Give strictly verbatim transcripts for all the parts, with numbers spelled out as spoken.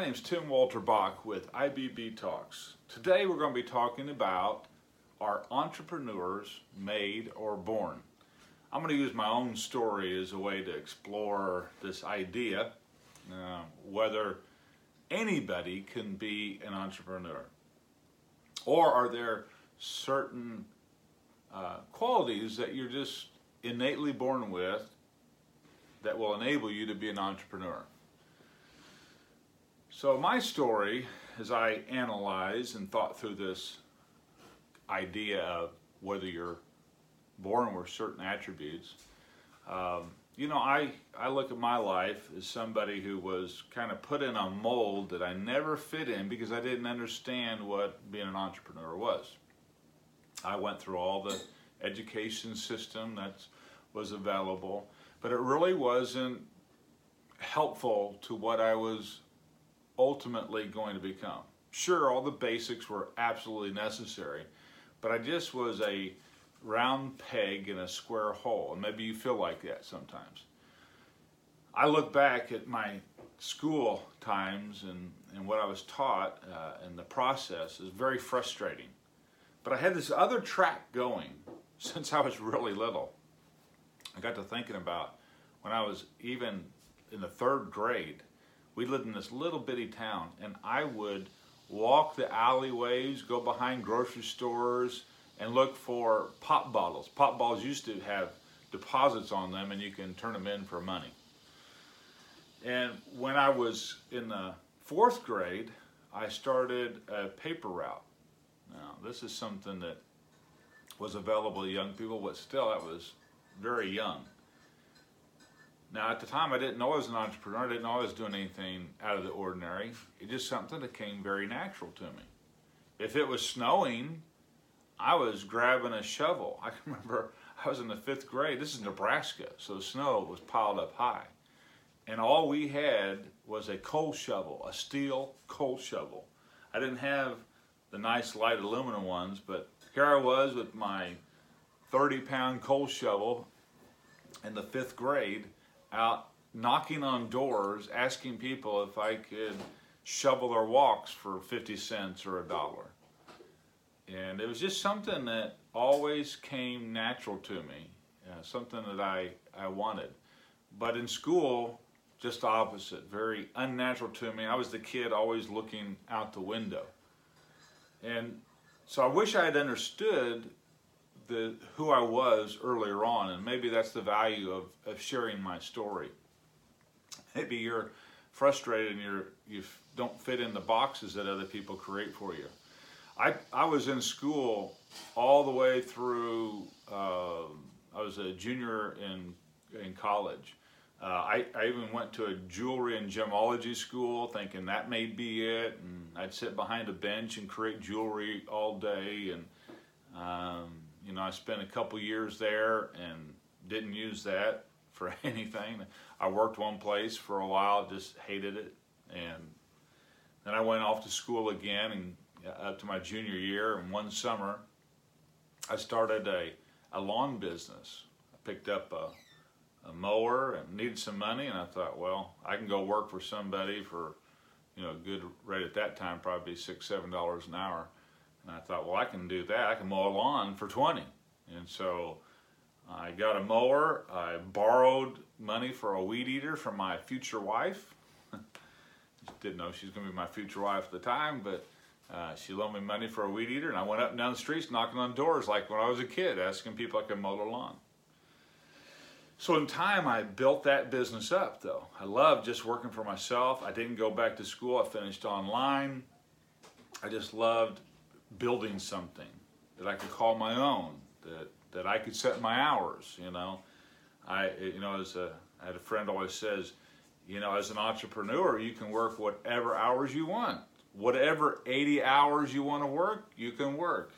My name is Tim Walter Bach with I B B Talks. Today we're going to be talking about are entrepreneurs made or born? I'm going to use my own story as a way to explore this idea, uh, whether anybody can be an entrepreneur. Or are there certain uh, qualities that you're just innately born with that will enable you to be an entrepreneur? So my story, as I analyzed and thought through this idea of whether you're born with certain attributes, um, you know, I, I look at my life as somebody who was kind of put in a mold that I never fit in because I didn't understand what being an entrepreneur was. I went through all the education system that was available, but it really wasn't helpful to what I was ultimately going to become. Sure, all the basics were absolutely necessary, but I just was a round peg in a square hole, and maybe you feel like that sometimes. I look back at my school times and, and what I was taught uh, and the process is very frustrating, but I had this other track going since I was really little. I got to thinking about when I was even in the third grade. We lived in this little bitty town, and I would walk the alleyways, go behind grocery stores, and look for pop bottles. Pop bottles used to have deposits on them, and you can turn them in for money. And when I was in the fourth grade, I started a paper route. Now, this is something that was available to young people, but still, that was very young. Now, at the time, I didn't know I was an entrepreneur. I didn't know I was doing anything out of the ordinary. It's just something that came very natural to me. If it was snowing, I was grabbing a shovel. I can remember I was in the fifth grade. This is Nebraska, so the snow was piled up high. And all we had was a coal shovel, a steel coal shovel. I didn't have the nice light aluminum ones, but here I was with my thirty-pound coal shovel in the fifth grade, out knocking on doors, asking people if I could shovel their walks for fifty cents or a dollar. And it was just something that always came natural to me, uh, something that I, I wanted. But in school, just the opposite, very unnatural to me. I was the kid always looking out the window. And so I wish I had understood The, who I was earlier on, and maybe that's the value of, of sharing my story. Maybe you're frustrated and you're, you don't fit in the boxes that other people create for you. I, I was in school all the way through, uh, I was a junior in, in college. Uh, I, I even went to a jewelry and gemology school thinking that may be it, and I'd sit behind a bench and create jewelry all day, and um, You know, I spent a couple years there and didn't use that for anything. I worked one place for a while, just hated it. And then I went off to school again and up to my junior year. And one summer, I started a, a lawn business. I picked up a, a mower and needed some money. And I thought, well, I can go work for somebody for, you know, a good rate at that time, probably six, seven dollars an hour. And I thought, well, I can do that. I can mow a lawn for twenty. And so I got a mower. I borrowed money for a weed eater from my future wife. Didn't know she was going to be my future wife at the time, but uh, she loaned me money for a weed eater. And I went up and down the streets knocking on doors like when I was a kid, asking people I could mow their lawn. So in time, I built that business up, though. I loved just working for myself. I didn't go back to school. I finished online. I just loved building something that I could call my own, that that I could set my hours. You know, I you know as a I had a friend always says, you know, as an entrepreneur, you can work whatever hours you want, whatever eighty hours you want to work, you can work.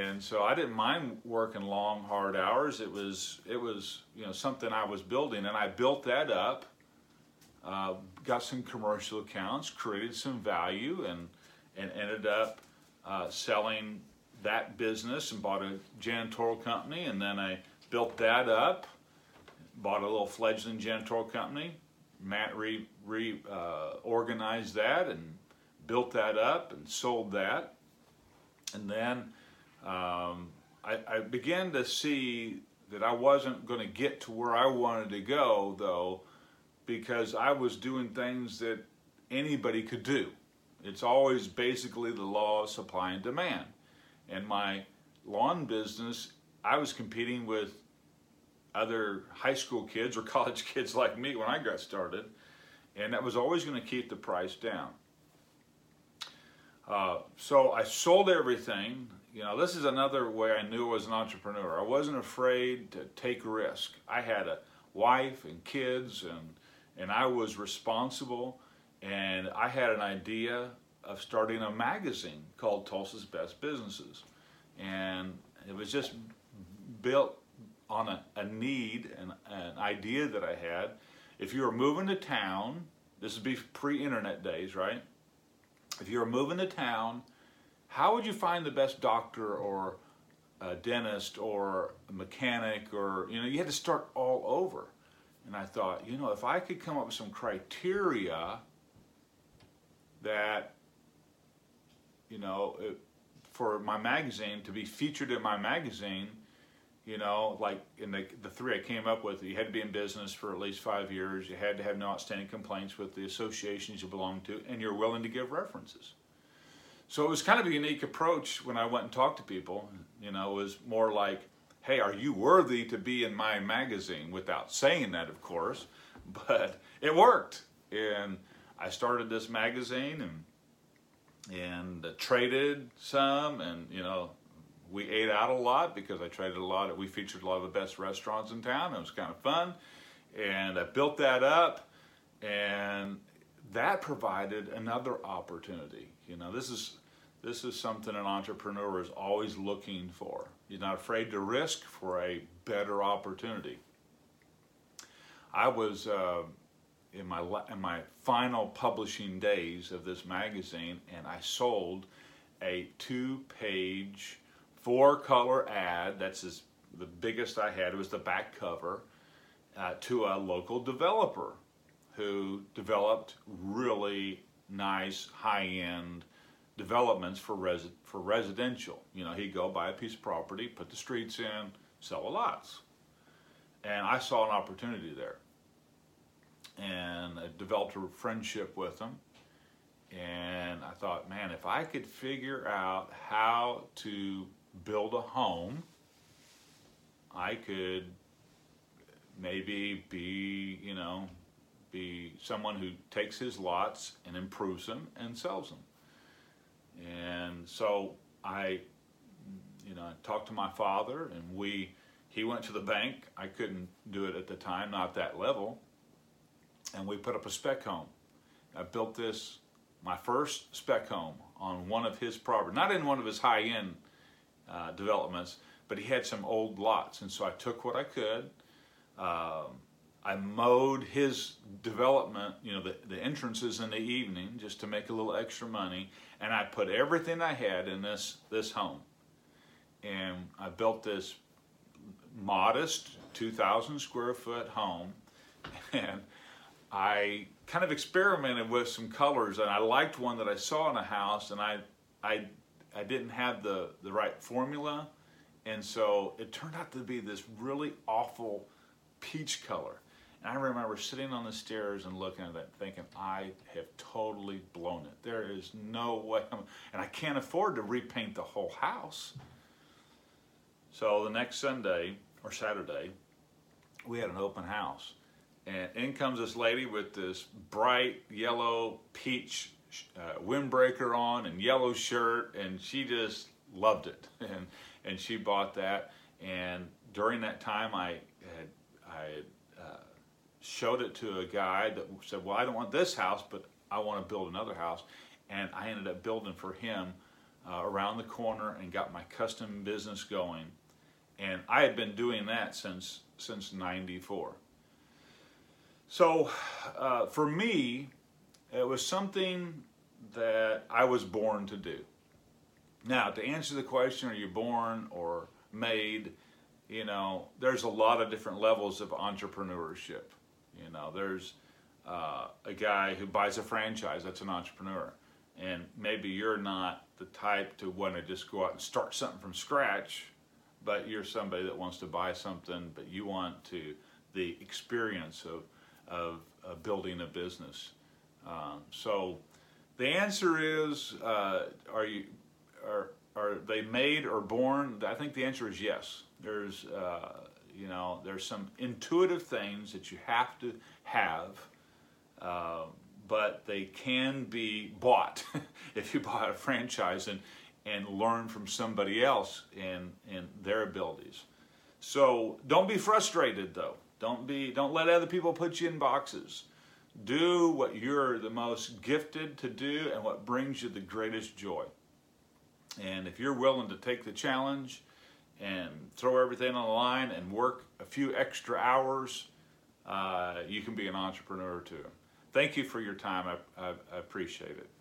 And so I didn't mind working long, hard hours. It was it was you know something I was building, and I built that up. Uh, got some commercial accounts, created some value, and and ended up Uh, selling that business and bought a janitorial company, and then I built that up, bought a little fledgling janitorial company, re, re, uh, organized that and built that up and sold that. And then um, I, I began to see that I wasn't going to get to where I wanted to go, though, because I was doing things that anybody could do. It's always basically the law of supply and demand. And my lawn business, I was competing with other high school kids or college kids like me when I got started, and that was always going to keep the price down. Uh, so I sold everything. You know, this is another way I knew I was an entrepreneur. I wasn't afraid to take risk. I had a wife and kids, and and I was responsible, and I had an idea of starting a magazine called Tulsa's Best Businesses. And it was just built on a, a need and an idea that I had. If you were moving to town, this would be pre-internet days, right? If you were moving to town, how would you find the best doctor or a dentist or a mechanic, or, you know, you had to start all over. And I thought, you know, if I could come up with some criteria that, you know, it, for my magazine, to be featured in my magazine, you know, like in the, the three I came up with, you had to be in business for at least five years, you had to have no outstanding complaints with the associations you belong to, and you're willing to give references. So it was kind of a unique approach when I went and talked to people. You know, it was more like, hey, are you worthy to be in my magazine? Without saying that, of course, but it worked. And I started this magazine and, and uh, traded some, and, you know, we ate out a lot because I traded a lot. We featured a lot of the best restaurants in town. It was kind of fun. And I built that up, and that provided another opportunity. You know, this is this is something an entrepreneur is always looking for. You're not afraid to risk for a better opportunity. I was uh, in my in my final publishing days of this magazine, and I sold a two-page, four-color ad. That's as, the biggest I had. It was the back cover uh, to a local developer who developed really nice high-end developments for resi- for residential. You know, he'd go buy a piece of property, put the streets in, sell the lots. And I saw an opportunity there. And I developed a friendship with him. And I thought, man, if I could figure out how to build a home, I could maybe be, you know, be someone who takes his lots and improves them and sells them. And so I, you know, I talked to my father, and we, he went to the bank. I couldn't do it at the time, not that level. And we put up a spec home. I built this, my first spec home, on one of his properties, not in one of his high-end uh, developments, but he had some old lots. And so I took what I could. Um, I mowed his development, you know, the, the entrances in the evening, just to make a little extra money. And I put everything I had in this, this home. And I built this modest two thousand square foot home. And I kind of experimented with some colors, and I liked one that I saw in a house, and I I, I didn't have the, the right formula. And so it turned out to be this really awful peach color. And I remember sitting on the stairs and looking at it thinking, I have totally blown it. There is no way, I'm, and I can't afford to repaint the whole house. So the next Sunday, or Saturday, we had an open house. And in comes this lady with this bright yellow peach uh, windbreaker on and yellow shirt, and she just loved it. And and she bought that. And during that time, I had I uh, showed it to a guy that said, well, I don't want this house, but I want to build another house. And I ended up building for him uh, around the corner, and got my custom business going. And I had been doing that since since ninety-four. So uh, for me, it was something that I was born to do. Now, to answer the question, are you born or made? You know, there's a lot of different levels of entrepreneurship. You know, there's uh, a guy who buys a franchise, that's an entrepreneur. And maybe you're not the type to want to just go out and start something from scratch, but you're somebody that wants to buy something, but you want to the experience of, of, of building a business. Um, so the answer is, uh, are you, are, are they made or born? I think the answer is yes. There's, uh, you know, there's some intuitive things that you have to have, uh, but they can be bought if you buy a franchise and, and learn from somebody else and, and their abilities. So don't be frustrated though. Don't be, don't let other people put you in boxes. Do what you're the most gifted to do and what brings you the greatest joy. And if you're willing to take the challenge and throw everything on the line and work a few extra hours, uh, you can be an entrepreneur too. Thank you for your time. I, I, I appreciate it.